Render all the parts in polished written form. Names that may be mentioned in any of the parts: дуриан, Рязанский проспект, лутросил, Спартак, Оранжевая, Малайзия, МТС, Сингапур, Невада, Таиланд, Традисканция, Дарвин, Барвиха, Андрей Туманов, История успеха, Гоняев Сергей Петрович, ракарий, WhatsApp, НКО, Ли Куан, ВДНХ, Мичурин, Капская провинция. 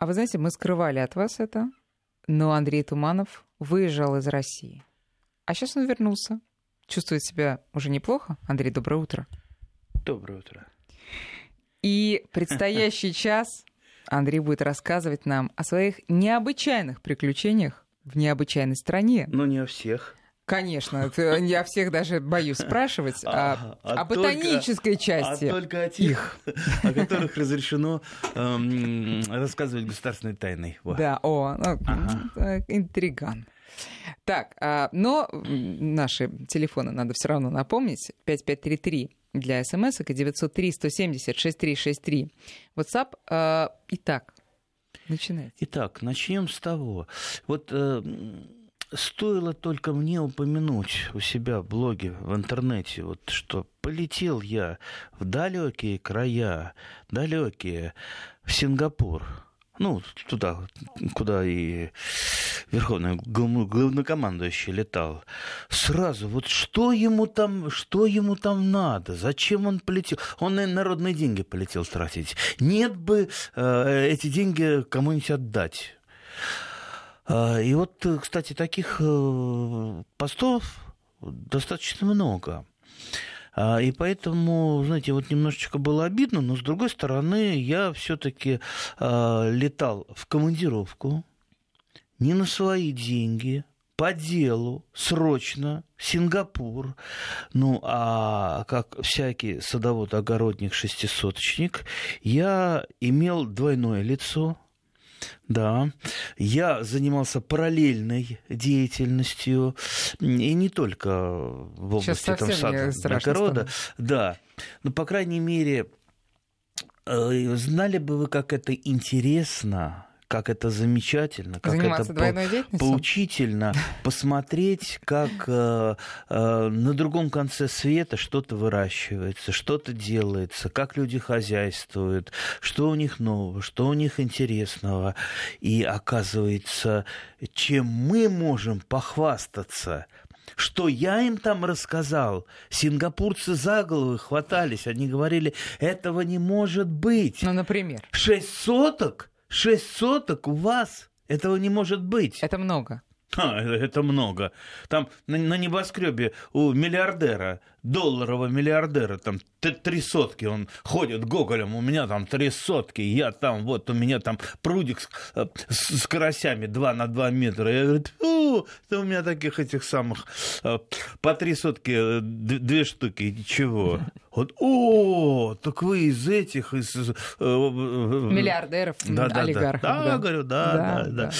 А вы знаете, мы скрывали от вас это, но Андрей Туманов выезжал из России. А сейчас он вернулся. Чувствует себя уже неплохо. Андрей, доброе утро. Доброе утро. И предстоящий час Андрей будет рассказывать нам о своих необычайных приключениях в необычайной стране. Но не о всех. Конечно, не о всех даже боюсь спрашивать, а ботанической части. А только о тех, о которых разрешено рассказывать государственной тайной. Вот. Да, интриган. Так, но наши телефоны надо все равно напомнить. 5533 для смс, и 903-170-6363. WhatsApp. Итак, начинайте. Итак, начнем с того. Вот... Стоило только мне упомянуть у себя в блоге в интернете, вот, что полетел я в далекие края, в Сингапур. Ну, туда, куда и верховный главнокомандующий летал. Сразу, вот что ему там надо, зачем он полетел? Он, наверное, народные деньги полетел тратить. Нет бы эти деньги кому-нибудь отдать. И вот, кстати, таких постов достаточно много. И поэтому, знаете, вот немножечко было обидно, но, с другой стороны, я все-таки летал в командировку, не на свои деньги, по делу, срочно, Сингапур. Ну, а как всякий садовод-огородник-шестисоточник, я имел двойное лицо. Да, я занимался параллельной деятельностью, и не только в области там сада и огорода. Да, но, по крайней мере, знали бы вы, как это интересно, как это замечательно, как заниматься это поучительно, посмотреть, как на другом конце света что-то выращивается, что-то делается, как люди хозяйствуют, что у них нового, что у них интересного. И оказывается, чем мы можем похвастаться, что я им там рассказал. Сингапурцы за головы хватались, они говорили, этого не может быть. Ну, например? 6 соток у вас? Этого не может быть. Это много. Это много. Там на небоскребе у миллиардера, долларового миллиардера, там 3 сотки, он ходит гоголем, у меня там 3 сотки, я там, вот у меня там прудик с карасями 2 на 2 метра. Я говорю, у меня таких этих самых по 3 сотки 2 штуки, ничего. Вот, так вы из этих... миллиардеров, олигархов. Да, говорю, да.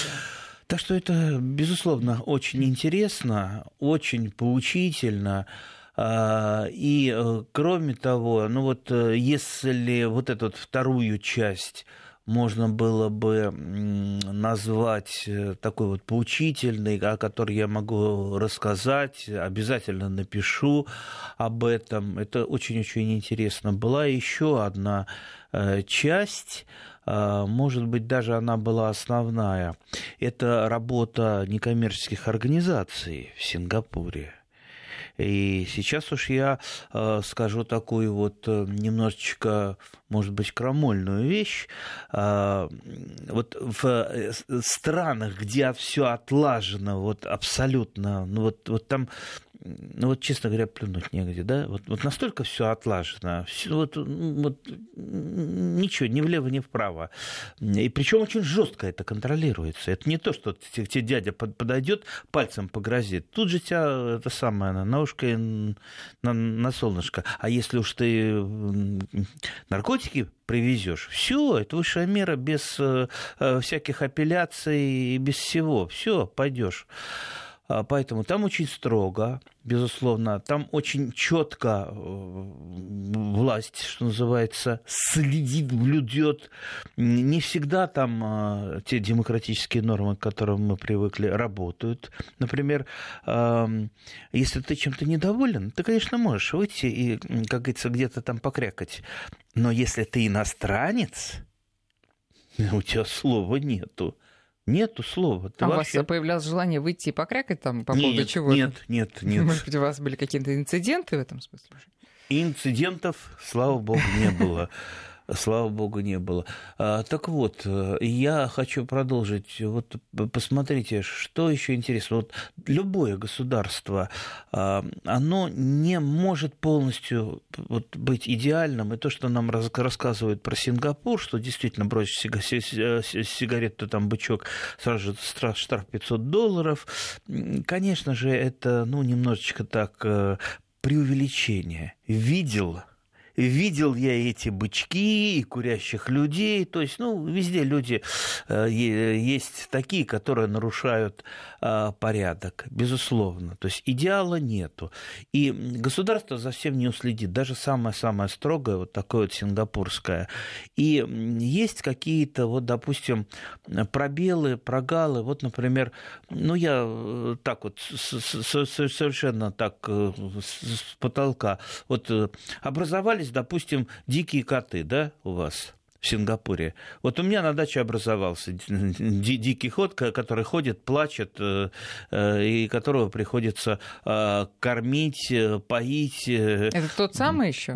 Так что это, безусловно, очень интересно, очень поучительно. И, кроме того, ну вот если вот эту вторую часть можно было бы назвать такой вот поучительной, о которой я могу рассказать, обязательно напишу об этом. Это очень-очень интересно. Была еще одна часть, может быть, даже она была основная. Это работа некоммерческих организаций в Сингапуре. И сейчас уж я скажу такую вот немножечко, может быть, крамольную вещь. Вот в странах, где все отлажено, вот абсолютно, вот там, честно говоря, плюнуть негде, да? Вот настолько все отлажено, всё, вот ничего, ни влево, ни вправо. И причем очень жестко это контролируется. Это не то, что тебе дядя подойдет, пальцем погрозит. Тут же тебя это самое на ушко и на солнышко. А если уж ты наркотики привезешь, все, это высшая мера без всяких апелляций и без всего. Все, пойдешь. Поэтому там очень строго, безусловно, там очень четко власть, что называется, следит, блюдет. Не всегда там те демократические нормы, к которым мы привыкли, работают. Например, если ты чем-то недоволен, ты, конечно, можешь выйти и, как говорится, где-то там покрякать. Но если ты иностранец, у тебя слова нету. Нету слова. Ты вообще... у вас появлялось желание выйти и покрякать там по поводу чего-то? Нет. Может быть, у вас были какие-то инциденты в этом смысле? Инцидентов, слава богу, не было. слава богу, не было. Так вот, я хочу продолжить. Вот посмотрите, что еще интересно. Вот любое государство, оно не может полностью вот быть идеальным. И то, что нам рассказывают про Сингапур, что действительно бросишь сигарету, там бычок, сразу же штраф $500. Конечно же, это, ну, немножечко так преувеличение. Видел я эти бычки и курящих людей. То есть, ну, везде люди есть такие, которые нарушают порядок, безусловно. То есть идеала нету. И государство за всем не уследит. Даже самое-самое строгое, вот такое вот сингапурское. И есть какие-то, вот, допустим, пробелы, прогалы. Вот, например, ну, я так вот совершенно так с потолка. Вот образовали, допустим, дикие коты, да, у вас в Сингапуре. Вот у меня на даче образовался дикий кот, который ходит, плачет, и которого приходится кормить, поить. Это тот самый еще?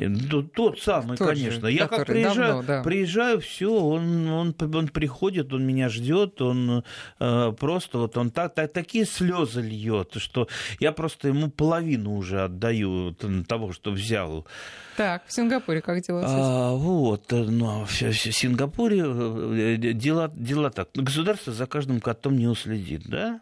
Тот самый, тот, конечно. Же, я как приезжаю, все, он приходит, он меня ждет, он просто вот он такие слезы льет, что я просто ему половину уже отдаю того, что взял. Так, в Сингапуре как дела? Вот, ну, в Сингапуре дела так. Государство за каждым котом не уследит, да?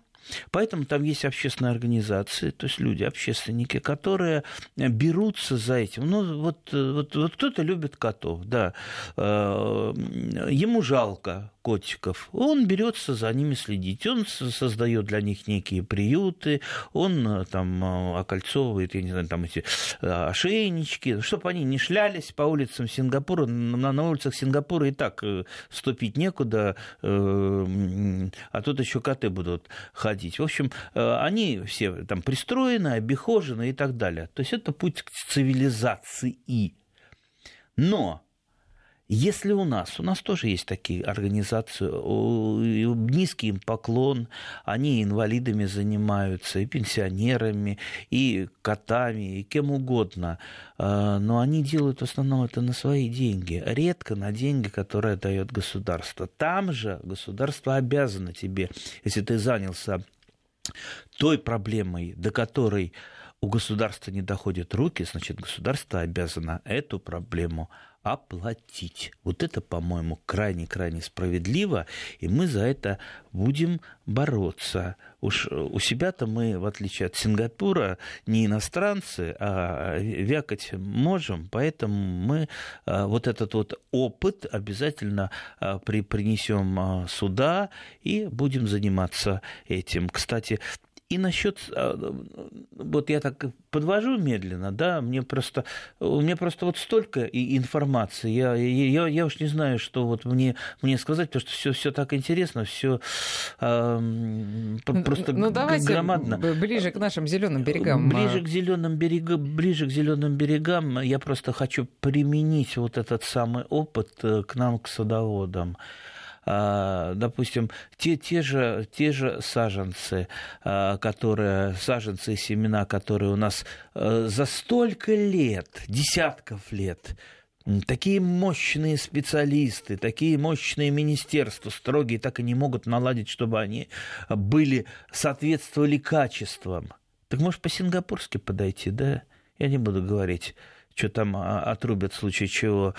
Поэтому там есть общественные организации, то есть люди, общественники, которые берутся за этим. Ну, вот кто-то любит котов, да, ему жалко котиков, он берется за ними следить, он создает для них некие приюты, он там окольцовывает, я не знаю, там эти ошейнички, чтобы они не шлялись по улицам Сингапура. На улицах Сингапура и так вступить некуда, а тут еще коты будут ходить. В общем, они все там пристроены, обихожены и так далее. То есть это путь к цивилизации. Но если у нас тоже есть такие организации, низкий им поклон, они инвалидами занимаются, и пенсионерами, и котами, и кем угодно, но они делают в основном это на свои деньги, редко на деньги, которые дает государство. Там же государство обязано тебе, если ты занялся той проблемой, до которой у государства не доходят руки, значит, государство обязано эту проблему оплатить. Вот это, по-моему, крайне-крайне справедливо, и мы за это будем бороться. Уж у себя-то мы, в отличие от Сингапура, не иностранцы, а вякать можем, поэтому мы вот этот вот опыт обязательно принесем сюда и будем заниматься этим. Кстати, и насчет, вот я так подвожу медленно, да, у меня просто вот столько информации, я уж не знаю, что вот мне сказать, потому что все так интересно, все просто громадно. Ближе к нашим зеленым берегам. Ближе к зеленым берегам я просто хочу применить вот этот самый опыт к нам, к садоводам. Допустим, те же саженцы, саженцы и семена, которые у нас за столько лет, десятков лет, такие мощные специалисты, такие мощные министерства, строгие, так и не могут наладить, чтобы они соответствовали качествам. Так может по-сингапурски подойти, да? Я не буду говорить, что там отрубят в случае чего.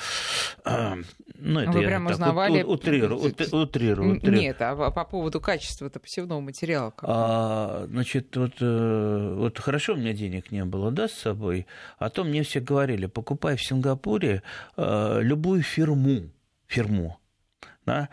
Ну, это вы прям узнавали. Утрирую. Нет, а по поводу качества-то посевного материала какого? Значит, вот хорошо, у меня денег не было, да, с собой. А то мне все говорили, покупай в Сингапуре любую фирму. Да?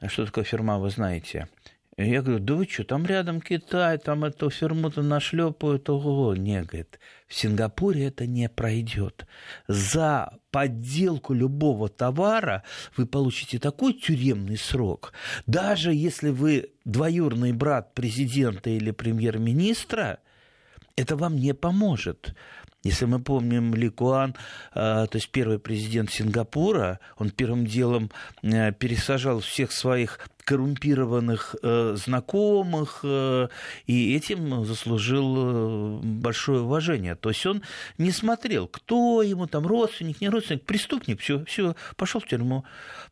А что такое фирма, вы знаете? Я говорю, да вы что, там рядом Китай, там эту фирму-то нашлепают, ого. Не, говорит, в Сингапуре это не пройдет. За подделку любого товара вы получите такой тюремный срок, даже если вы двоюродный брат президента или премьер-министра, это вам не поможет. Если мы помним Ли Куан, то есть первый президент Сингапура, он первым делом пересажал всех своих коррумпированных знакомых, и этим заслужил большое уважение. То есть он не смотрел, кто ему там родственник, не родственник, преступник, все, пошел в тюрьму.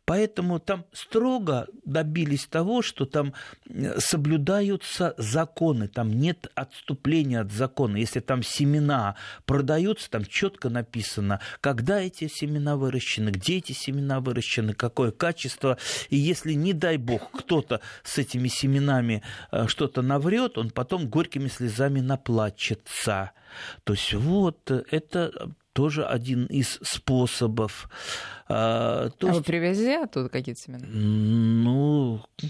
Поэтому там строго добились того, что там соблюдаются законы, там нет отступления от закона. Если там семена продаются, там четко написано, когда эти семена выращены, где эти семена выращены, какое качество. И если, не дай бог, кто-то с этими семенами что-то наврет, он потом горькими слезами наплачется. То есть вот это тоже один из способов. То есть... вы привезли оттуда какие-то семена?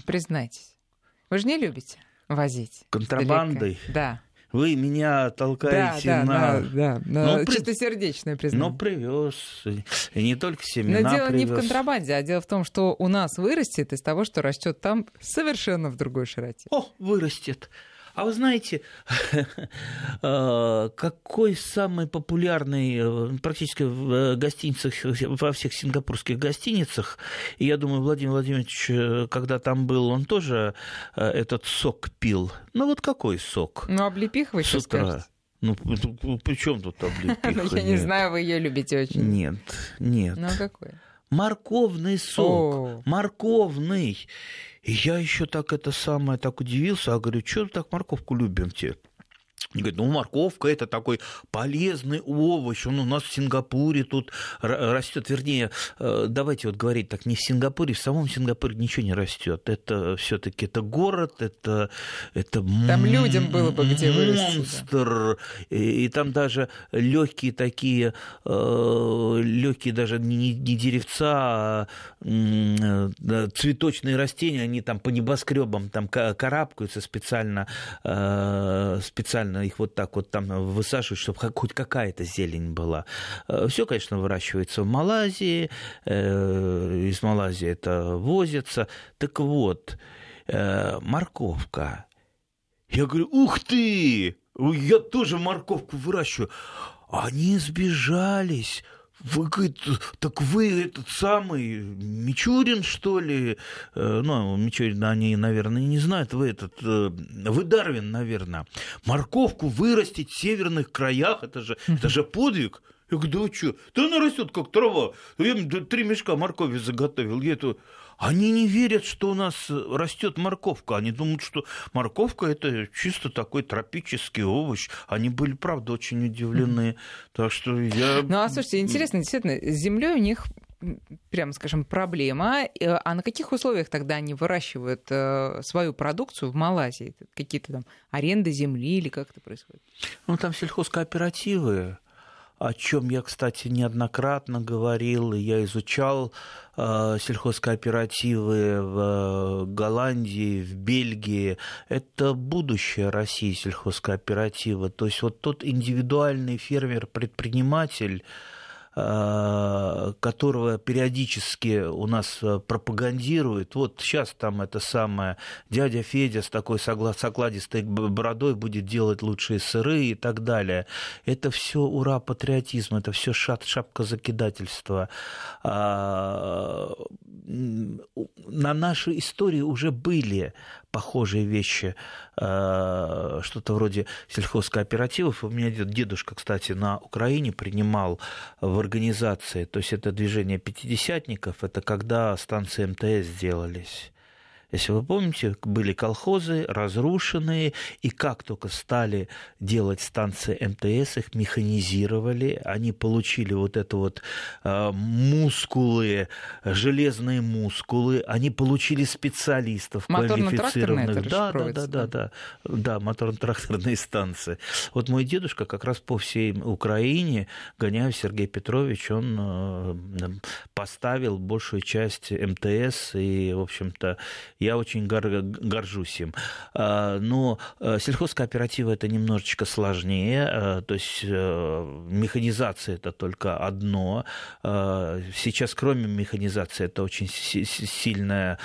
Признайтесь. Вы же не любите возить. Контрабандой? Далеко. Да. Вы меня толкаете на чистосердечное признание. Но привез. И не только семена привез. Но дело не в контрабанде, а дело в том, что у нас вырастет из того, что растет там совершенно в другой широте. О, вырастет. А вы знаете, какой самый популярный практически в гостиницах, во всех сингапурских гостиницах, и я думаю, Владимир Владимирович, когда там был, он тоже этот сок пил. Ну вот какой сок? Облепиховый, что скажете? При чем тут облепиха? Я не знаю, вы ее любите очень. Нет. Ну а какой? Морковный сок. Морковный. И я еще так удивился, а говорю, что так морковку любим-те? И говорит, морковка – это такой полезный овощ, он у нас в Сингапуре тут растет, вернее, давайте вот говорить так, не в Сингапуре, в самом Сингапуре ничего не растет. Это все-таки это город, это там людям было бы где вырасти. Монстр, и там даже легкие даже не деревца, а цветочные растения, они там по небоскребам там карабкаются специально. Их вот так вот там высаживают, чтобы хоть какая-то зелень была. Все, конечно, выращивается в Малайзии, из Малайзии это возится. Так вот, морковка. Я говорю, ух ты, я тоже морковку выращиваю. Они сбежались. Вы, говорит, так вы этот самый Мичурин, что ли? Мичурина они, наверное, не знают. Вы Дарвин, наверное. Морковку вырастить в северных краях, это же подвиг. Я говорю, да что? Да она растет как трава. Я 3 мешка моркови заготовил. Они не верят, что у нас растет морковка. Они думают, что морковка – это чисто такой тропический овощ. Они были, правда, очень удивлены. Так что я... слушайте, интересно, действительно, с землей у них, прямо скажем, проблема. А на каких условиях тогда они выращивают свою продукцию в Малайзии? Какие-то там аренды земли или как это происходит? Там сельхозкооперативы. О чем я, кстати, неоднократно говорил, я изучал сельхозкооперативы в Голландии, в Бельгии. Это будущее России сельхозкооператива. То есть вот тот индивидуальный фермер-предприниматель, которого периодически у нас пропагандируют. Вот сейчас там это самое дядя Федя с такой окладистой бородой будет делать лучшие сыры и так далее. Это все ура патриотизм, это все шапка закидательства. На нашей истории уже были похожие вещи, что-то вроде сельхозкооперативов. У меня дедушка, кстати, на Украине принимал в организации, то есть это движение пятидесятников, это когда станции МТС делались. Если вы помните, были колхозы разрушенные, и как только стали делать станции МТС, их механизировали, они получили вот это вот мускулы, железные мускулы, они получили специалистов квалифицированных. Да, моторно-тракторные станции. Вот мой дедушка как раз по всей Украине, Гоняев Сергей Петрович, он поставил большую часть МТС, и, в общем-то, я очень горжусь им. Но сельхозкооперативы это немножечко сложнее. То есть механизация это только одно. Сейчас, кроме механизации, это очень сильная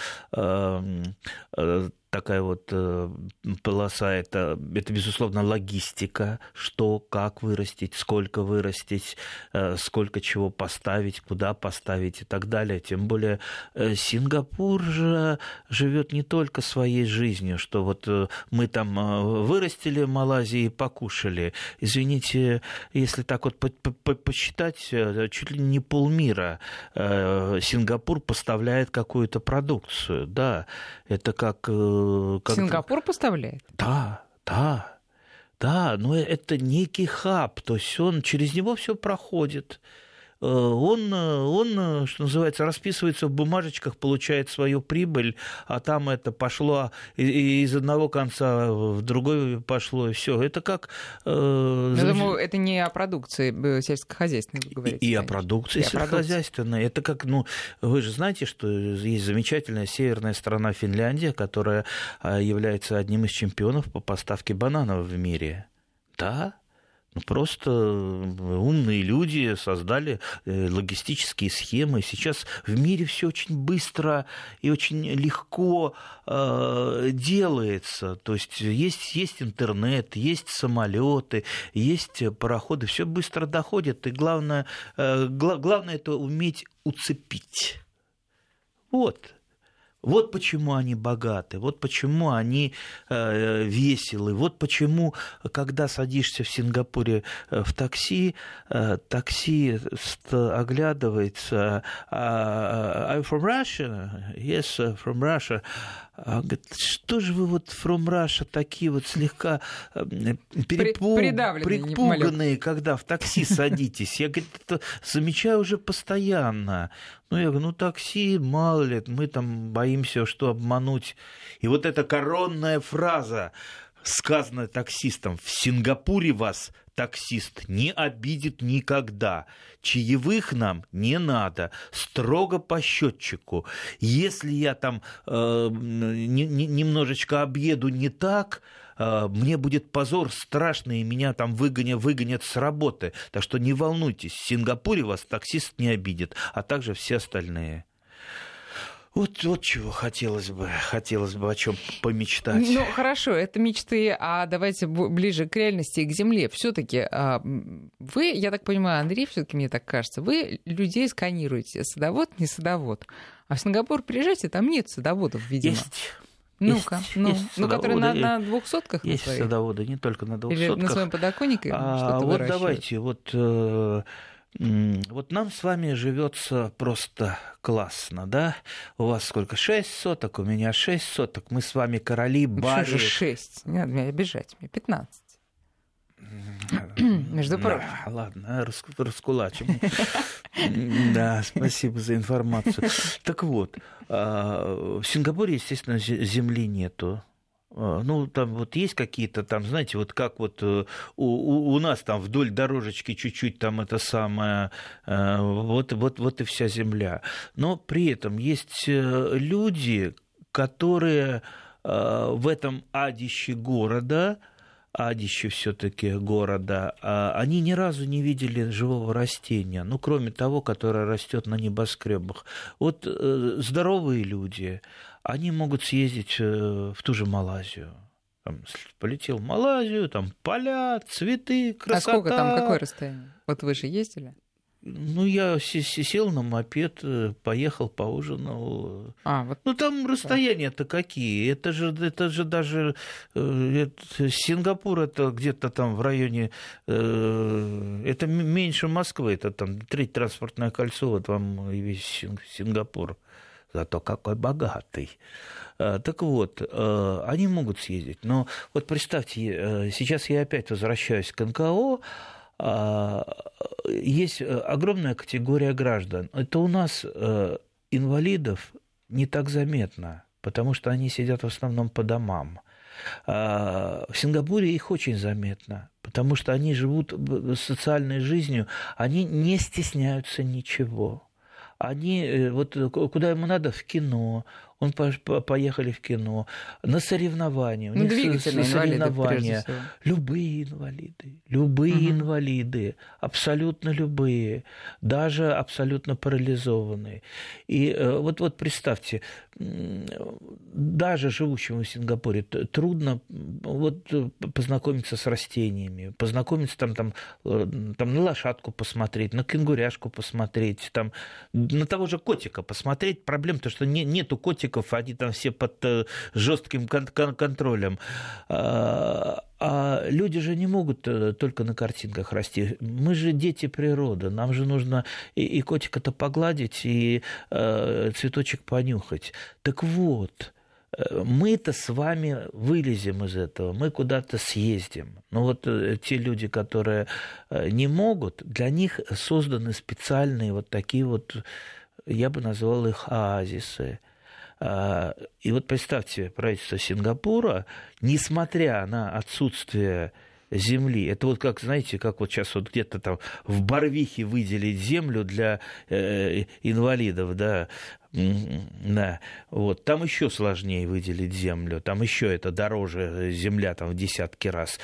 такая вот полоса, это, безусловно, логистика, что, как вырастить, сколько вырастить, сколько чего поставить, куда поставить и так далее. Тем более Сингапур же живет не только своей жизнью, что вот мы там вырастили в Малайзии и покушали. Извините, если так вот посчитать, чуть ли не полмира Сингапур поставляет какую-то продукцию, да, это как... Сингапур поставляет? Да, но это некий хаб, то есть он, через него все проходит. Он, что называется, расписывается в бумажечках, получает свою прибыль, а там это пошло из одного конца в другой пошло, и все. Это как... Я думаю, это не о продукции сельскохозяйственной, вы говорите. И о продукции сельскохозяйственной. Это как, вы же знаете, что есть замечательная северная страна Финляндия, которая является одним из чемпионов по поставке бананов в мире. Да? Просто умные люди создали логистические схемы. Сейчас в мире все очень быстро и очень легко делается. То есть есть интернет, есть самолеты, есть пароходы. Все быстро доходит. И главное это уметь уцепить. Вот. Вот почему они богаты, вот почему они веселы, вот почему, когда садишься в Сингапуре в такси, таксист оглядывается, I'm from Russia, yes, from Russia. Говорит, что же вы вот from Russia такие вот слегка припуганные, когда в такси садитесь? Я, говорит, это замечаю уже постоянно. Я говорю, такси, мало ли, мы там боимся, что обмануть. И вот эта коронная фраза, сказанная таксистом: в Сингапуре вас таксист не обидит никогда. Чаевых нам не надо. Строго по счетчику. Если я там немножечко объеду не так, мне будет позор страшный, и меня там выгонят с работы. Так что не волнуйтесь, в Сингапуре вас таксист не обидит, а также все остальные. Вот чего хотелось бы о чем помечтать. Хорошо, это мечты, а давайте ближе к реальности и к земле. Все-таки вы, я так понимаю, Андрей, все-таки мне так кажется, вы людей сканируете, садовод, не садовод. А в Сингапур приезжайте, там нет садоводов, видимо. Есть. Которые на 200-ках? Есть на садоводы, не только на 200-ках. Или на своем подоконнике что-то выращивают. Вот нам с вами живется просто классно, да? У вас сколько? 6 соток, у меня 6 соток. Мы с вами короли, барышни. Что же 6? Не надо меня обижать, мне 15. Между прочим. Ладно, раскулачим. Да, спасибо за информацию. Так вот, в Сингапуре, естественно, земли нету. Там вот есть какие-то там, знаете, вот как вот у нас там вдоль дорожечки чуть-чуть там это самое, вот и вся земля. Но при этом есть люди, которые в этом адище города, они ни разу не видели живого растения, кроме того, которое растет на небоскребах. Вот здоровые люди, они могут съездить в ту же Малайзию. Полетел в Малайзию, там поля, цветы, красота. А сколько там, какое расстояние? Вот вы же ездили? Я сел на мопед, поехал, поужинал. Там расстояния-то какие? Это же даже Сингапур, это где-то там в районе... Это меньше Москвы, это там 3 транспортное кольцо, вот вам и весь Сингапур. Зато какой богатый. Так вот, они могут съездить. Но вот представьте, сейчас я опять возвращаюсь к НКО, есть огромная категория граждан. Это у нас инвалидов не так заметно, потому что они сидят в основном по домам. В Сингапуре их очень заметно, потому что они живут социальной жизнью, они не стесняются ничего. Они, куда ему надо, в кино, он поехали в кино, на соревнования, у них соревнования, любые инвалиды, абсолютно любые, даже абсолютно парализованные. И вот представьте, даже живущему в Сингапуре трудно познакомиться с растениями, познакомиться там на лошадку посмотреть, на кенгуряшку посмотреть, там, на того же котика посмотреть. Проблема-то, что нету котиков, они там все под жестким контролем. А люди же не могут только на картинках расти. Мы же дети природы. Нам же нужно и котика-то погладить, и цветочек понюхать. Так вот, мы-то с вами вылезем из этого, мы куда-то съездим. Но вот те люди, которые не могут, для них созданы специальные вот такие вот, я бы назвал их оазисы. И вот представьте, правительство Сингапура, несмотря на отсутствие земли, это вот как, знаете, как вот сейчас вот где-то там в Барвихе выделить землю для инвалидов, да, вот там еще сложнее выделить землю, там еще это дороже, земля там в десятки раз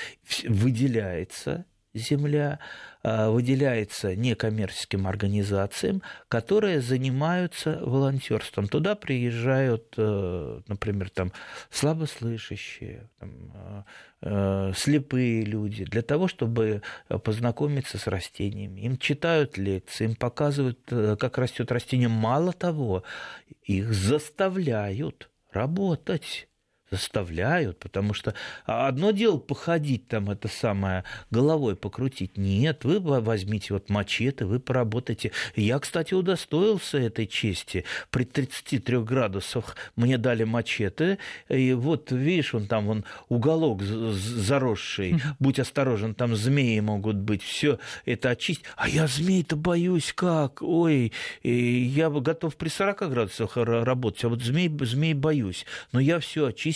выделяется. Земля выделяется некоммерческим организациям, которые занимаются волонтерством. Туда приезжают, например, там, слабослышащие, слепые люди, для того, чтобы познакомиться с растениями. Им читают лекции, им показывают, как растет растение. Мало того, их заставляют работать. Заставляют, потому что одно дело походить там это самое, головой покрутить. Нет, вы возьмите вот мачете, вы поработаете. Я, кстати, удостоился этой чести. При 33 градусах мне дали мачете. И вот, видишь, он уголок заросший. Будь осторожен, там змеи могут быть. Все это очистить. А я змей-то боюсь как. Ой, я готов при 40 градусах работать, а вот змей боюсь. Но я все очистил.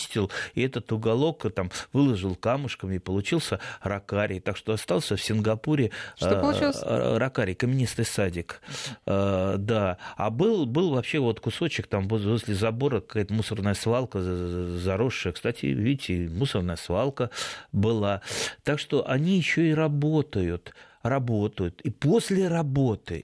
И этот уголок там выложил камушками, и получился ракарий. Так что остался в Сингапуре ракарий, каменистый садик. Да. А был вообще вот кусочек там возле забора, какая-то мусорная свалка заросшая. Кстати, видите, мусорная свалка была. Так что они еще и работают. И после работы,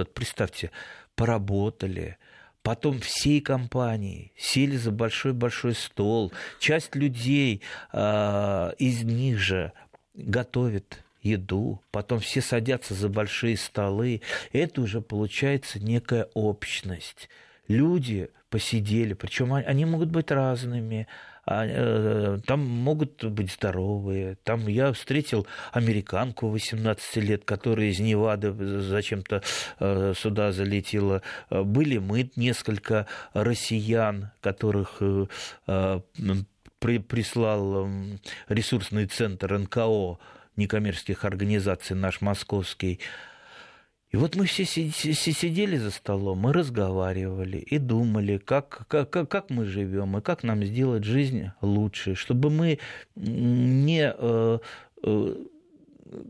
вот представьте, поработали. Потом всей компанией сели за большой-большой стол. Часть людей из них же готовит еду. Потом все садятся за большие столы. Это уже получается некая общность. Люди посидели, причем они могут быть разными. Там могут быть здоровые. Там я встретил американку 18 лет, которая из Невады зачем-то сюда залетела. Были мы несколько россиян, которых прислал ресурсный центр НКО некоммерческих организаций наш московский. И вот мы все сидели за столом, мы разговаривали и думали, как мы живем и как нам сделать жизнь лучше, чтобы мы не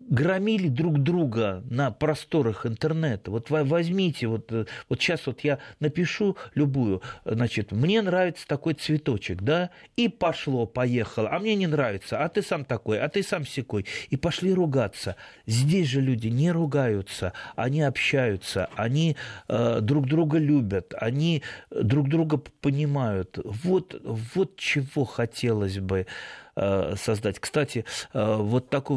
громили друг друга на просторах интернета. Вот возьмите, вот сейчас вот я напишу любую, значит, мне нравится такой цветочек, да, и поехало, а мне не нравится, а ты сам такой, а ты сам сякой, и пошли ругаться. Здесь же люди не ругаются, они общаются, они друг друга любят, они друг друга понимают. Вот чего хотелось бы создать. Кстати, вот такой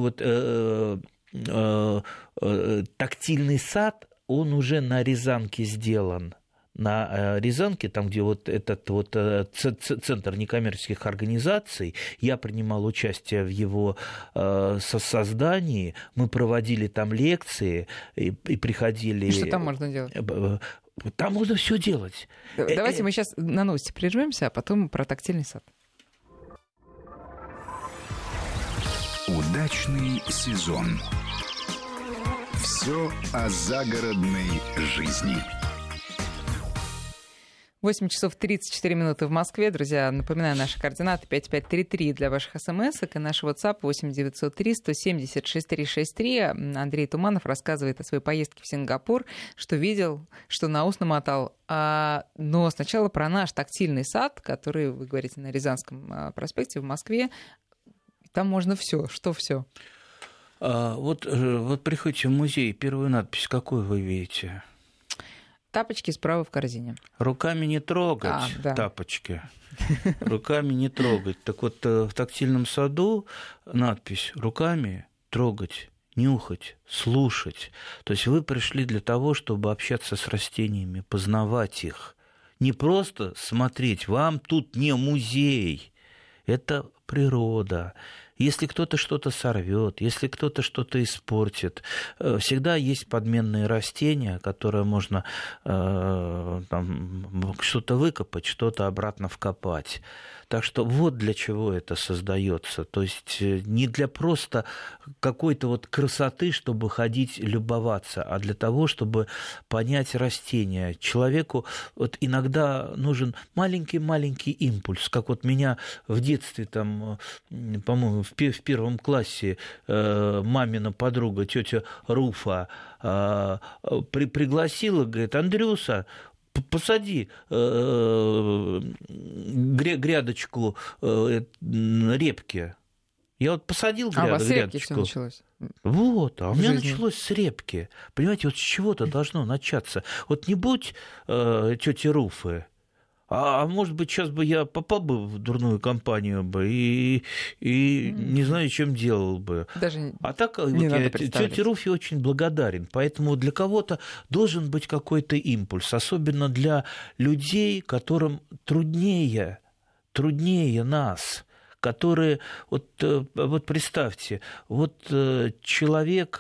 вот тактильный сад, он уже на Рязанке сделан. На Рязанке, там, где вот этот вот центр некоммерческих организаций, я принимал участие в его создании, мы проводили там лекции и приходили... И что там можно делать? Там можно все делать. Давайте мы сейчас на новости прервемся, а потом про тактильный сад. Удачный сезон. Все о загородной жизни. 8 часов 34 минуты в Москве. Друзья, напоминаю, наши координаты 5533 для ваших смс-ок и наш WhatsApp 8-903-170-6363. Андрей Туманов рассказывает о своей поездке в Сингапур, что видел, что на ус намотал. Но сначала про наш тактильный сад, который, вы говорите, на Рязанском проспекте в Москве. Там можно все, что все. Вот приходите в музей, первую надпись какую вы видите? Тапочки справа в корзине. Руками не трогать, да. Тапочки. Руками не трогать. Так вот, в тактильном саду надпись «Руками трогать, нюхать, слушать». То есть вы пришли для того, чтобы общаться с растениями, познавать их. Не просто смотреть. Вам тут не музей. Это природа. Если кто-то что-то сорвет, если кто-то что-то испортит, всегда есть подменные растения, которые можно что-то выкопать, что-то обратно вкопать. Так что вот для чего это создается. То есть не для просто какой-то вот красоты, чтобы ходить любоваться, а для того, чтобы понять растения. Человеку вот иногда нужен маленький-маленький импульс. Как вот меня в детстве, там, по-моему, в первом классе мамина подруга, тетя Руфа, пригласила, говорит: «Андрюса, посади грядочку репки». Я вот посадил грядочку. А у вас с репки все началось? Вот, а у меня началось с репки. Понимаете, вот с чего-то должно начаться. Вот не будь тети Руфы, а может быть, сейчас бы я попал бы в дурную компанию бы и не знаю, чем делал бы. Даже а так вот я тете Руфи очень благодарен. Поэтому для кого-то должен быть какой-то импульс, особенно для людей, которым труднее нас, которые, вот представьте, вот человек,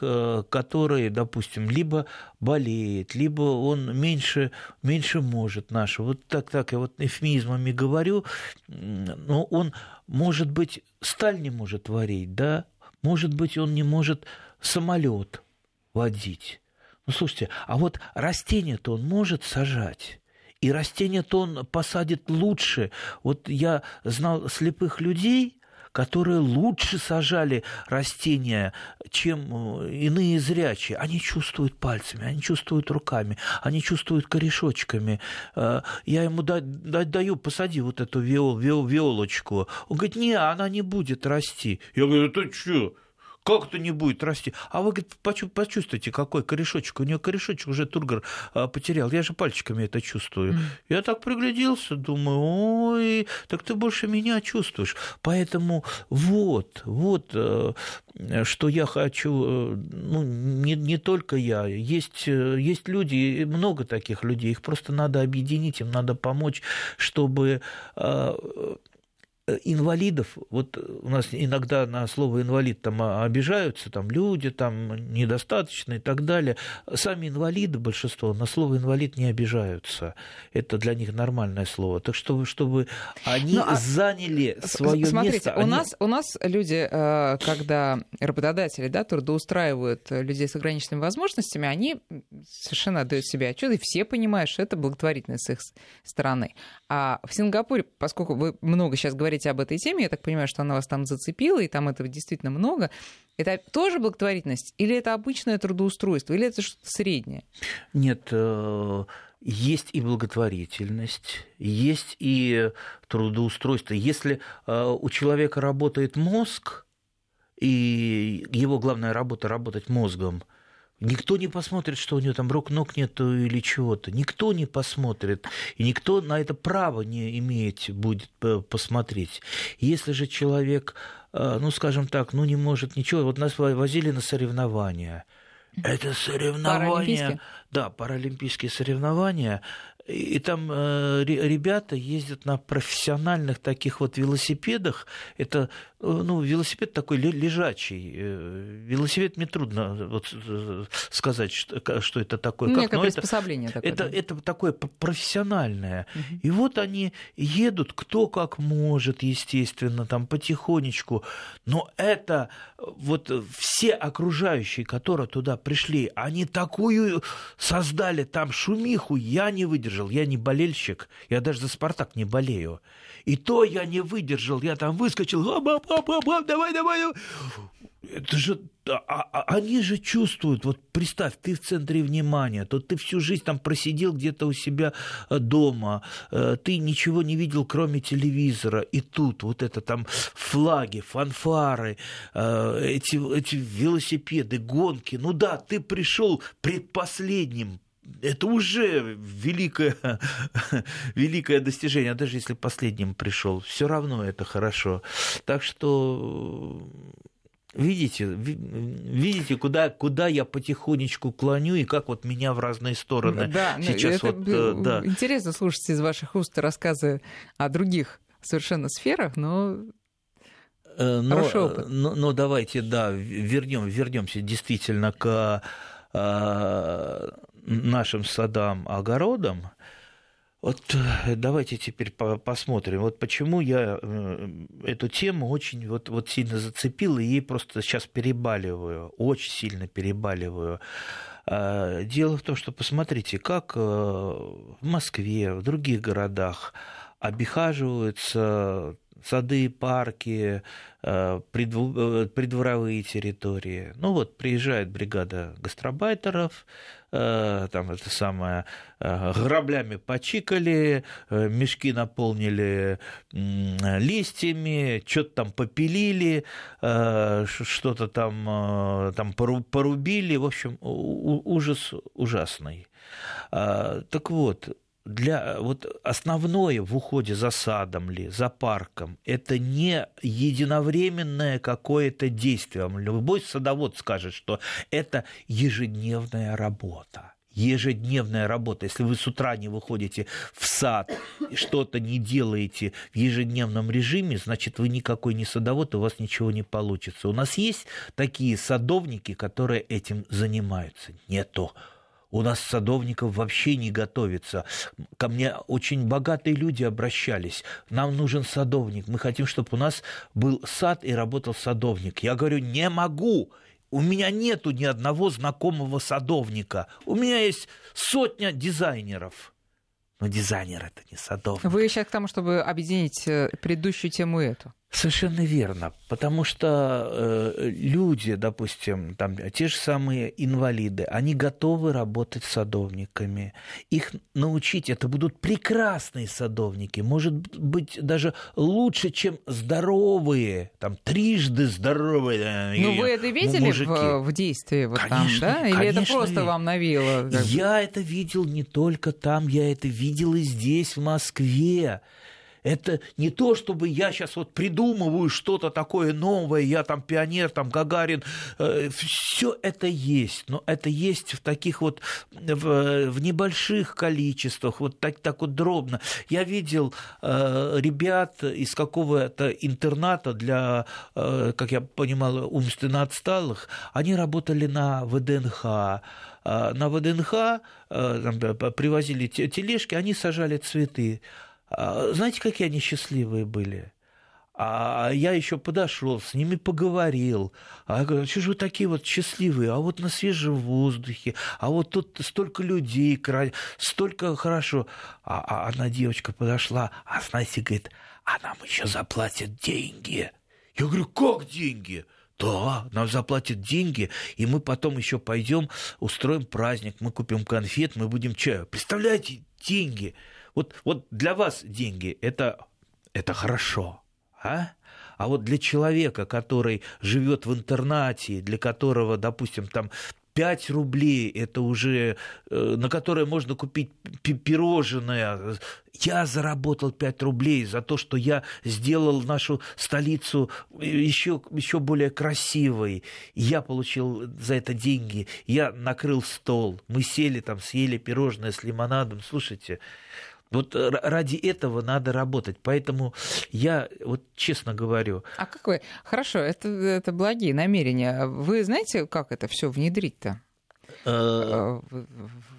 который, допустим, либо болеет, либо он меньше может нашего, вот так я вот эвфемизмами говорю, но он, может быть, сталь не может варить, да, может быть, он не может самолет водить. Ну, слушайте, а вот растение-то он может сажать? И растение-то он посадит лучше. Вот я знал слепых людей, которые лучше сажали растения, чем иные зрячие. Они чувствуют пальцами, они чувствуют руками, они чувствуют корешочками. Я ему даю, посади вот эту виолочку. Он говорит: «Не, она не будет расти». Я говорю: «Ты чё? Как это не будет расти? А вы, говорит, почувствуйте, какой корешочек. У нее корешочек уже тургор потерял. Я же пальчиками это чувствую». Я так пригляделся, думаю: ой, так ты больше меня чувствуешь. Поэтому вот что я хочу. Ну, не только я. Есть люди, много таких людей. Их просто надо объединить, им надо помочь, чтобы... Инвалидов, вот у нас иногда на слово «инвалид» там обижаются, там люди там недостаточные и так далее. Сами инвалиды, большинство, на слово «инвалид» не обижаются. Это для них нормальное слово. Так чтобы они заняли свое место. Смотрите, у нас люди, когда работодатели, да, трудоустраивают людей с ограниченными возможностями, они совершенно отдают себе отчет, и все понимают, что это благотворительность с их стороны. А в Сингапуре, поскольку вы много сейчас говорите об этой теме, я так понимаю, что она вас там зацепила, и там этого действительно много. Это тоже благотворительность? Или это обычное трудоустройство? Или это что-то среднее? Нет, есть и благотворительность, есть и трудоустройство. Если у человека работает мозг, и его главная работа – работать мозгом, никто не посмотрит, что у него там рук-ног нету или чего-то. Никто не посмотрит. И никто на это право не имеет будет посмотреть. Если же человек, ну, скажем так, ну, не может ничего. Вот нас возили на соревнования. Это соревнования. Паралимпийские? Да, паралимпийские соревнования. И там ребята ездят на профессиональных таких вот велосипедах. Это, ну, велосипед такой лежачий. Велосипед мне трудно вот сказать, что это такое. Ну, как приспособление такое. Это такое профессиональное. И вот они едут, кто как может, естественно, там потихонечку. Но это вот все окружающие, которые туда пришли, они такую Создали там шумиху, я не выдержал, я не болельщик, я даже за «Спартак» не болею. И то я не выдержал, я там выскочил, давай. Это же, они же чувствуют, вот представь, ты в центре внимания, то ты всю жизнь там просидел где-то у себя дома, ты ничего не видел, кроме телевизора, и тут вот это там флаги, фанфары, эти велосипеды, гонки, ну да, ты пришел предпоследним. Это уже великое достижение. А даже если последним пришел, все равно это хорошо. Так что видите, куда я потихонечку клоню и как вот меня в разные стороны. Да, сейчас это вот, да. Интересно слушать из ваших уст рассказы о других совершенно сферах, но... Хороший опыт. Но давайте, да, вернемся действительно к нашим садам, огородам. Вот давайте теперь посмотрим, вот почему я эту тему очень вот сильно зацепил, и ей просто сейчас перебаливаю, очень сильно перебаливаю. Дело в том, что посмотрите, как в Москве, в других городах обихаживаются сады, парки, придворовые территории. Ну вот приезжает бригада гастробайтеров, там это самое, граблями почикали, мешки наполнили листьями, что-то там попилили, что-то там порубили. В общем, ужас ужасный. Так вот, основное в уходе за садом ли, за парком, это не единовременное какое-то действие. Любой садовод скажет, что это ежедневная работа. Ежедневная работа. Если вы с утра не выходите в сад, что-то не делаете в ежедневном режиме, значит, вы никакой не садовод, у вас ничего не получится. У нас есть такие садовники, которые этим занимаются? Нету. У нас садовников вообще не готовится. Ко мне очень богатые люди обращались. Нам нужен садовник. Мы хотим, чтобы у нас был сад и работал садовник. Я говорю, не могу. У меня нету ни одного знакомого садовника. У меня есть сотня дизайнеров. Но дизайнер — это не садовник. Вы сейчас к тому, чтобы объединить предыдущую тему и эту. Совершенно верно. Потому что люди, допустим, там, те же самые инвалиды, они готовы работать садовниками. Их научить, это будут прекрасные садовники. Может быть, даже лучше, чем здоровые, там, трижды здоровые. Ну, вы это видели в действии? Вот конечно, там, да? Или конечно, это просто вам навеяло? Я это видел не только там, я это видел и здесь, в Москве. Это не то, чтобы я сейчас вот придумываю что-то такое новое, я там пионер, там Гагарин, все это есть, но это есть в таких вот, в небольших количествах, вот так вот дробно. Я видел ребят из какого-то интерната для, как я понимал, умственно отсталых, они работали на ВДНХ. На ВДНХ привозили тележки, они сажали цветы. Знаете, какие они счастливые были? А я еще подошел, с ними поговорил. А я говорю, что же вы такие вот счастливые? А вот на свежем воздухе, а вот тут столько людей, столько хорошо. А одна девочка подошла, а знаете, говорит, а нам еще заплатят деньги. Я говорю, как деньги? Да, нам заплатят деньги, и мы потом еще пойдем, устроим праздник, мы купим конфет, мы будем чаю. Представляете, деньги. Вот для вас деньги – это хорошо, а? А вот для человека, который живет в интернате, для которого, допустим, там 5 рублей – это уже, на которое можно купить пирожное. Я заработал 5 рублей за то, что я сделал нашу столицу еще более красивой. Я получил за это деньги, я накрыл стол, мы сели там, съели пирожное с лимонадом, слушайте… Вот ради этого надо работать. Поэтому я вот честно говорю. А как вы? Хорошо, это благие намерения. Вы знаете, как это все внедрить-то?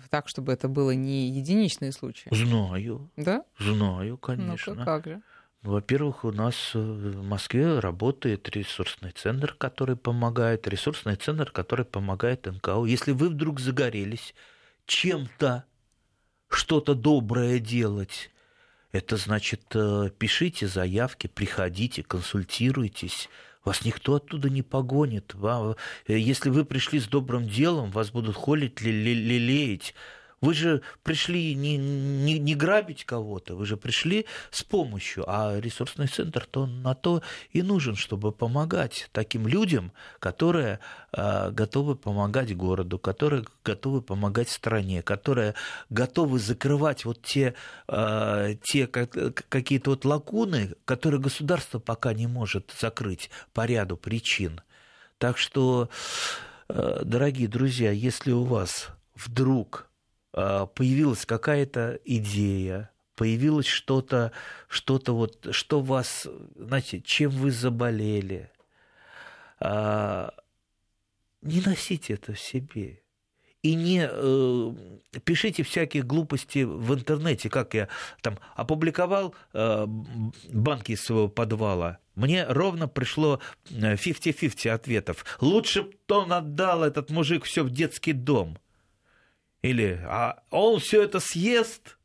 Так, чтобы это было не единичные случаи. Знаю. Да? Знаю, конечно. Ну как же? Во-первых, у нас в Москве работает ресурсный центр, который помогает НКО. Если вы вдруг загорелись, чем-то что-то доброе делать. Это значит, пишите заявки, приходите, консультируйтесь. Вас никто оттуда не погонит. Если вы пришли с добрым делом, вас будут холить, лелеять. Вы же пришли не грабить кого-то, вы же пришли с помощью. А ресурсный центр-то он на то и нужен, чтобы помогать таким людям, которые готовы помогать городу, которые готовы помогать стране, которые готовы закрывать вот те какие-то вот лакуны, которые государство пока не может закрыть по ряду причин. Так что, дорогие друзья, если у вас вдруг появилась какая-то идея, появилось что-то вот, что вас, знаете, чем вы заболели. Не носите это в себе. И не пишите всякие глупости в интернете, как я там опубликовал банки из своего подвала. Мне ровно пришло 50-50 ответов. Лучше бы он отдал, этот мужик, все в детский дом. Или «а он все это съест».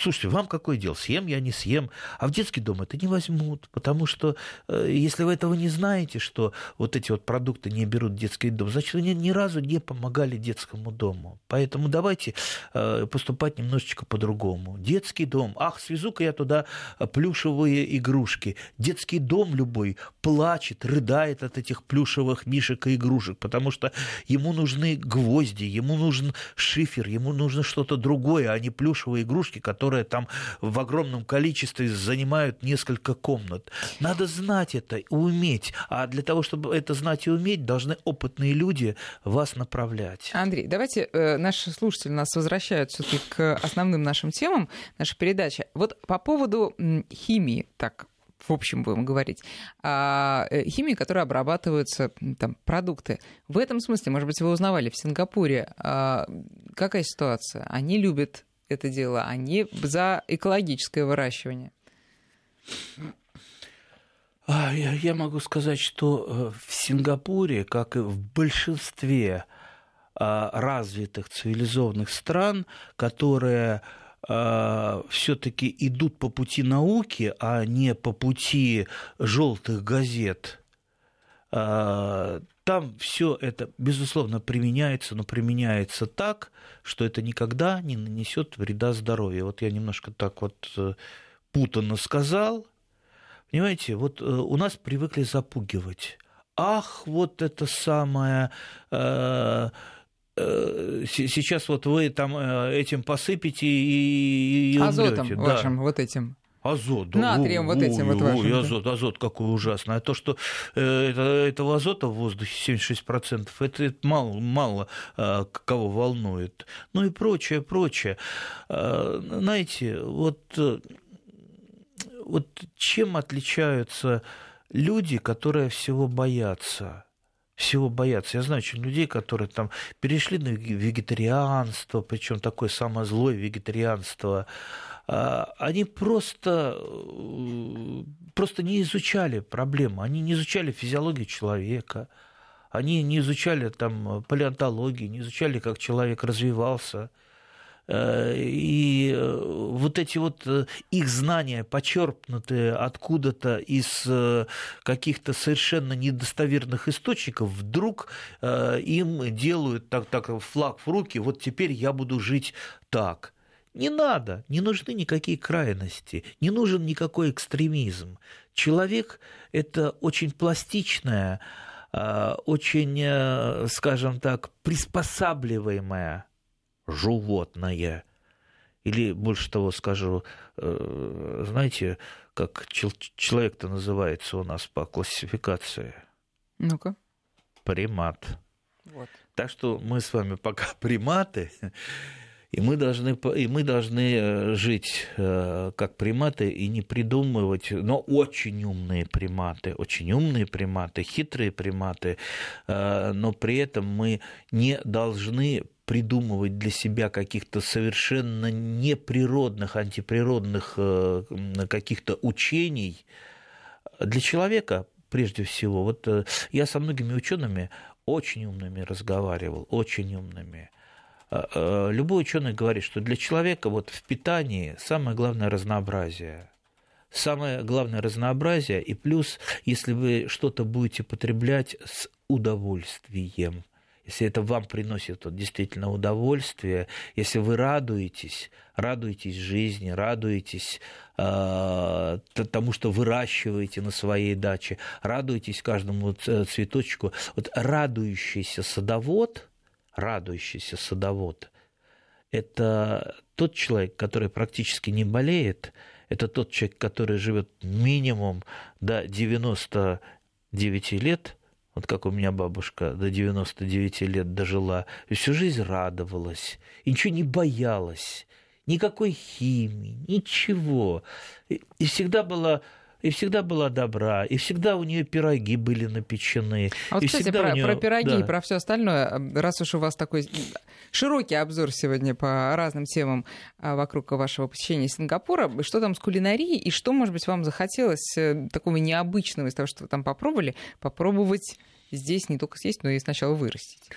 Слушайте, вам какое дело? Съем я, не съем. А в детский дом это не возьмут, потому что если вы этого не знаете, что вот эти вот продукты не берут в детский дом, значит, вы ни разу не помогали детскому дому. Поэтому давайте поступать немножечко по-другому. Детский дом. Ах, свезу-ка я туда плюшевые игрушки. Детский дом любой плачет, рыдает от этих плюшевых мишек и игрушек, потому что ему нужны гвозди, ему нужен шифер, ему нужно что-то другое, а не плюшевые игрушки, которые там в огромном количестве занимают несколько комнат. Надо знать это и уметь. А для того, чтобы это знать и уметь, должны опытные люди вас направлять. Андрей, давайте наши слушатели нас возвращают все-таки к основным нашим темам нашей передачи. Вот по поводу химии, так в общем будем говорить, о химии, которой обрабатываются там продукты. В этом смысле, может быть, вы узнавали, в Сингапуре какая ситуация? Они любят это дело, а не за экологическое выращивание. Я могу сказать, что в Сингапуре, как и в большинстве развитых цивилизованных стран, которые все-таки идут по пути науки, а не по пути желтых газет, там все это, безусловно, применяется, но применяется так, что это никогда не нанесет вреда здоровью. Вот я немножко так вот путанно сказал. Понимаете, вот у нас привыкли запугивать. Ах, вот это самое... сейчас вот вы там этим посыпите и азотом умрёте. Вашим, да. Вот этим. Азот, да. Натрием, вот этим вот вашим. Азот какой ужасный. А то, что этого азота в воздухе 76%, это мало кого волнует. Ну и прочее. Знаете, вот чем отличаются люди, которые всего боятся? Я знаю очень людей, которые там перешли на вегетарианство, причем такое самое злое вегетарианство. Они просто не изучали проблему, они не изучали физиологию человека, они не изучали там палеонтологию, не изучали, как человек развивался. И вот эти вот их знания, почерпнутые откуда-то из каких-то совершенно недостоверных источников, вдруг им делают так флаг в руки, вот теперь я буду жить так. Не надо, не нужны никакие крайности, не нужен никакой экстремизм. Человек – это очень пластичная, очень, скажем так, приспосабливаемая животное. Или, больше того скажу, знаете, как человек-то называется у нас по классификации? Ну-ка. Примат. Вот. Так что мы с вами пока приматы, и мы должны жить как приматы и не придумывать, но очень умные приматы, хитрые приматы, но при этом мы не должны придумывать для себя каких-то совершенно неприродных, антиприродных каких-то учений. Для человека, прежде всего, вот я со многими учеными очень умными разговаривал, Любой ученый говорит, что для человека вот в питании самое главное разнообразие. Самое главное разнообразие, и плюс, если вы что-то будете потреблять с удовольствием, если это вам приносит вот, действительно удовольствие, если вы радуетесь, радуетесь жизни, радуетесь тому, что выращиваете на своей даче, радуетесь каждому цветочку. Вот радующийся садовод – это тот человек, который практически не болеет, это тот человек, который живет минимум до 99 лет, вот как у меня бабушка до 99 лет дожила, и всю жизнь радовалась, и ничего не боялась, никакой химии, ничего. И всегда была добра, и всегда у нее пироги были напечены. А вот, и кстати, про пироги и про все остальное, раз уж у вас такой широкий обзор сегодня по разным темам вокруг вашего посещения Сингапура, что там с кулинарией, и что, может быть, вам захотелось такого необычного из того, что вы там попробовать здесь не только съесть, но и сначала вырастить?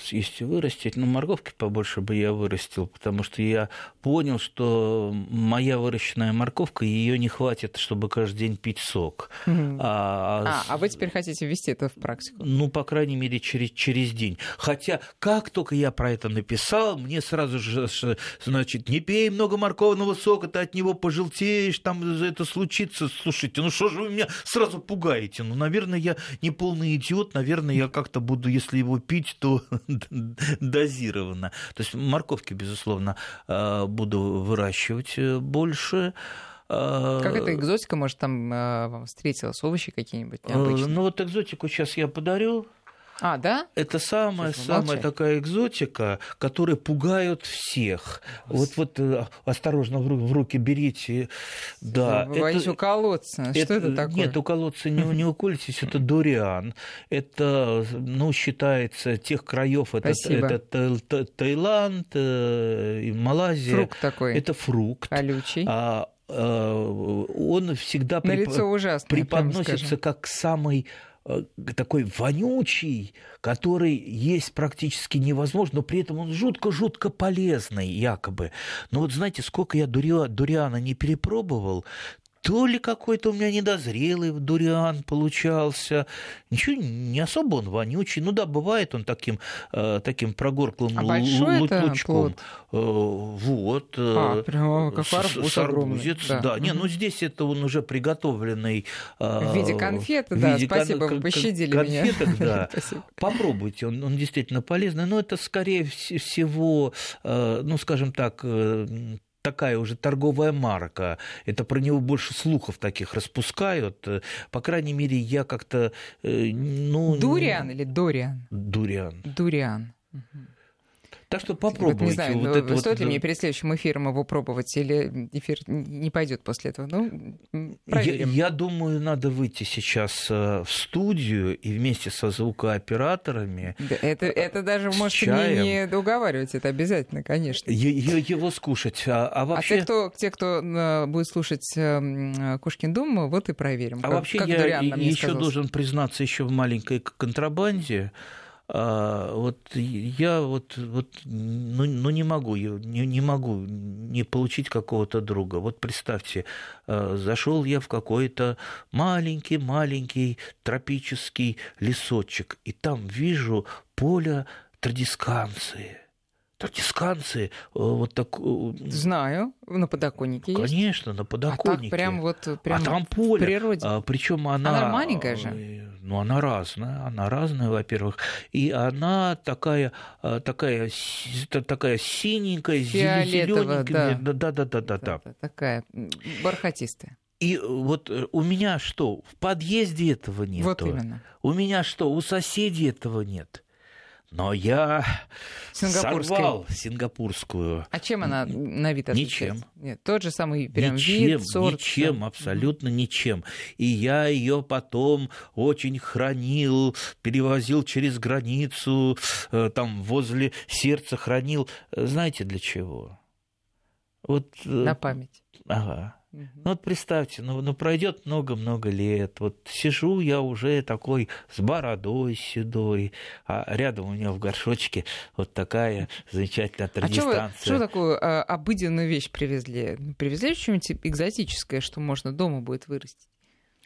Съесть и вырастить. Но морковки побольше бы я вырастил, потому что я понял, что моя выращенная морковка, ее не хватит, чтобы каждый день пить сок. Mm-hmm. А вы теперь хотите ввести это в практику? Ну, по крайней мере, через день. Хотя, как только я про это написал, мне сразу же, значит, не пей много морковного сока, ты от него пожелтеешь, там это случится. Слушайте, ну что же вы меня сразу пугаете? Ну, наверное, я не полный идиот, наверное, я как-то буду, если его пить, то дозированно. То есть морковки, безусловно, буду выращивать больше. Как это экзотика, может, там вам встретилась, овощи какие-нибудь необычные? Ну вот экзотику сейчас я подарю. А, да? Это самая такая экзотика, которая пугает всех. Вот осторожно в руки берите. Да. Вы боитесь уколоться. Что это такое? Нет, уколоться не уколитесь. Это дуриан. Это, считается, тех краев. Это Таиланд, Малайзия. Фрукт такой. Это фрукт. Колючий. Он всегда преподносится как самый такой вонючий, который есть практически невозможно, но при этом он жутко-жутко полезный якобы. Но вот знаете, сколько я дуриана не перепробовал, то ли какой-то у меня недозрелый дуриан получался. Ничего, не особо он вонючий. Ну да, бывает он таким прогорклым лучком. Вот. Прямо как арбуз огромный. Да, здесь это он уже приготовленный. В виде конфеты, да. Спасибо, вы пощадили меня. Попробуйте, он действительно полезный. Но это, скорее всего, скажем так, такая уже торговая марка. Это про него больше слухов таких распускают. По крайней мере, я как-то... Дуриан или Дориан? Дуриан. Угу. Так что попробуйте. Не знаю, стоит ли мне перед следующим эфиром его пробовать, или эфир не пойдет после этого? Проверим. Я думаю, надо выйти сейчас в студию и вместе со звукооператорами. Да, это даже может не договаривать, это обязательно, конечно. Его скушать. А вообще... те, кто будет слушать Кошкин дом, вот и проверим. Вообще я еще должен признаться в маленькой контрабанде. Я не могу не получить какого-то друга. Вот представьте, зашел я в какой-то маленький тропический лесочек, и там вижу поле Традисканции. Традисканции вот так... Знаю, на подоконнике есть. Конечно, на подоконнике. А так прям там поле. В природе. Причем она маленькая же. Она разная. Она разная, во-первых. И она такая синенькая, зелёненькая. Да. Такая бархатистая. И вот у меня что? В подъезде этого нет. Вот именно. У меня что? У соседей этого нет. Но я сорвал сингапурскую. А чем она на вид отличается? Ничем. Нет, тот же самый вид, сорт. Ничем, абсолютно ничем. И я ее потом очень хранил, перевозил через границу, там возле сердца хранил. Знаете, для чего? Вот... На память. Ага. Ну вот представьте, ну пройдет много-много лет, вот сижу я уже такой с бородой седой, а рядом у меня в горшочке вот такая замечательная Традисканция. А что такую обыденную вещь привезли? Привезли что-нибудь экзотическое, что можно дома будет вырастить?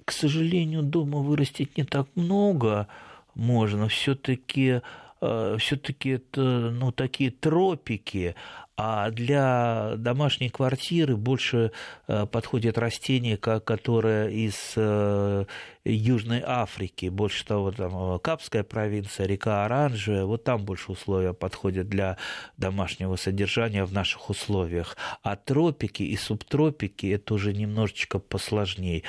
К сожалению, дома вырастить не так много можно, всё-таки это, ну, такие тропики, а для домашней квартиры больше подходят растения, которые из Южной Африки, больше того, там Капская провинция, река Оранжевая, вот там больше условия подходят для домашнего содержания в наших условиях. А тропики и субтропики – это уже немножечко посложнее.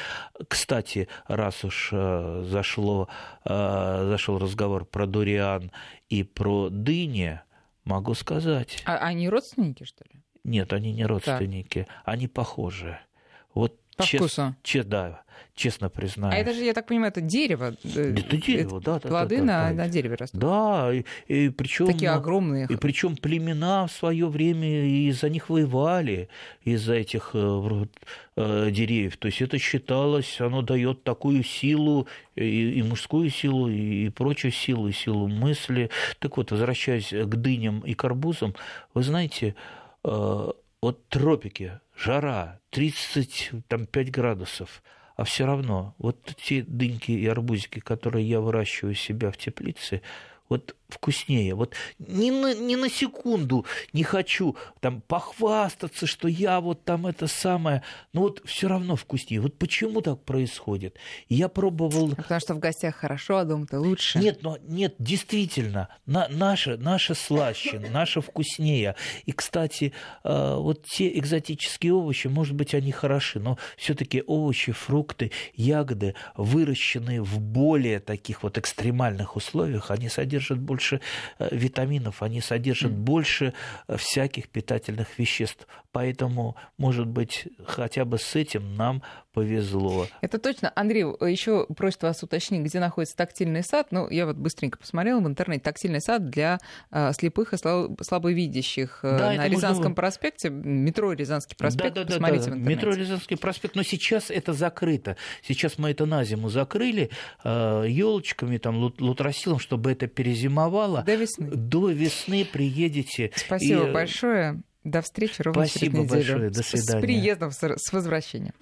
Кстати, раз уж зашел разговор про дуриан и про дыни, могу сказать. А они родственники, что ли? Нет, они не родственники, так. Они похожи. Вот по вкусу? Да, честно признаюсь. А это же, я так понимаю, это дерево? Это дерево, да. Плоды на дереве растут? Да. И причем, такие огромные. И причем племена в свое время из-за них воевали, из-за этих деревьев. То есть это считалось, оно дает такую силу, и мужскую силу, и прочую силу, и силу мысли. Так вот, возвращаясь к дыням и к арбузам, вы знаете, вот тропики, жара, 35 градусов, а все равно вот те дыньки и арбузики, которые я выращиваю у себя в теплице, вот вкуснее. Вот ни на секунду не хочу там похвастаться, что я вот там это самое, но вот все равно вкуснее. Вот почему так происходит? Я пробовал... Потому что в гостях хорошо, а дома-то лучше. Нет, действительно, наше слаще, наше вкуснее. И, кстати, вот те экзотические овощи, может быть, они хороши, но все-таки овощи, фрукты, ягоды, выращенные в более таких вот экстремальных условиях, они содержат больше витаминов, они содержат больше всяких питательных веществ. Поэтому, может быть, хотя бы с этим нам повезло. Это точно. Андрей, еще просит вас уточнить, где находится тактильный сад. Ну, я вот быстренько посмотрела в интернете. Тактильный сад для слепых и слабовидящих, да, на Рязанском проспекте. Метро Рязанский проспект. Да, посмотрите в интернете. Метро Рязанский проспект. Но сейчас это закрыто. Сейчас мы это на зиму закрыли елочками, там, лутросилом, чтобы это перезимовало. До весны приедете. Спасибо большое. До встречи ровно через неделю. Спасибо большое. До свидания. С приездом, с возвращением.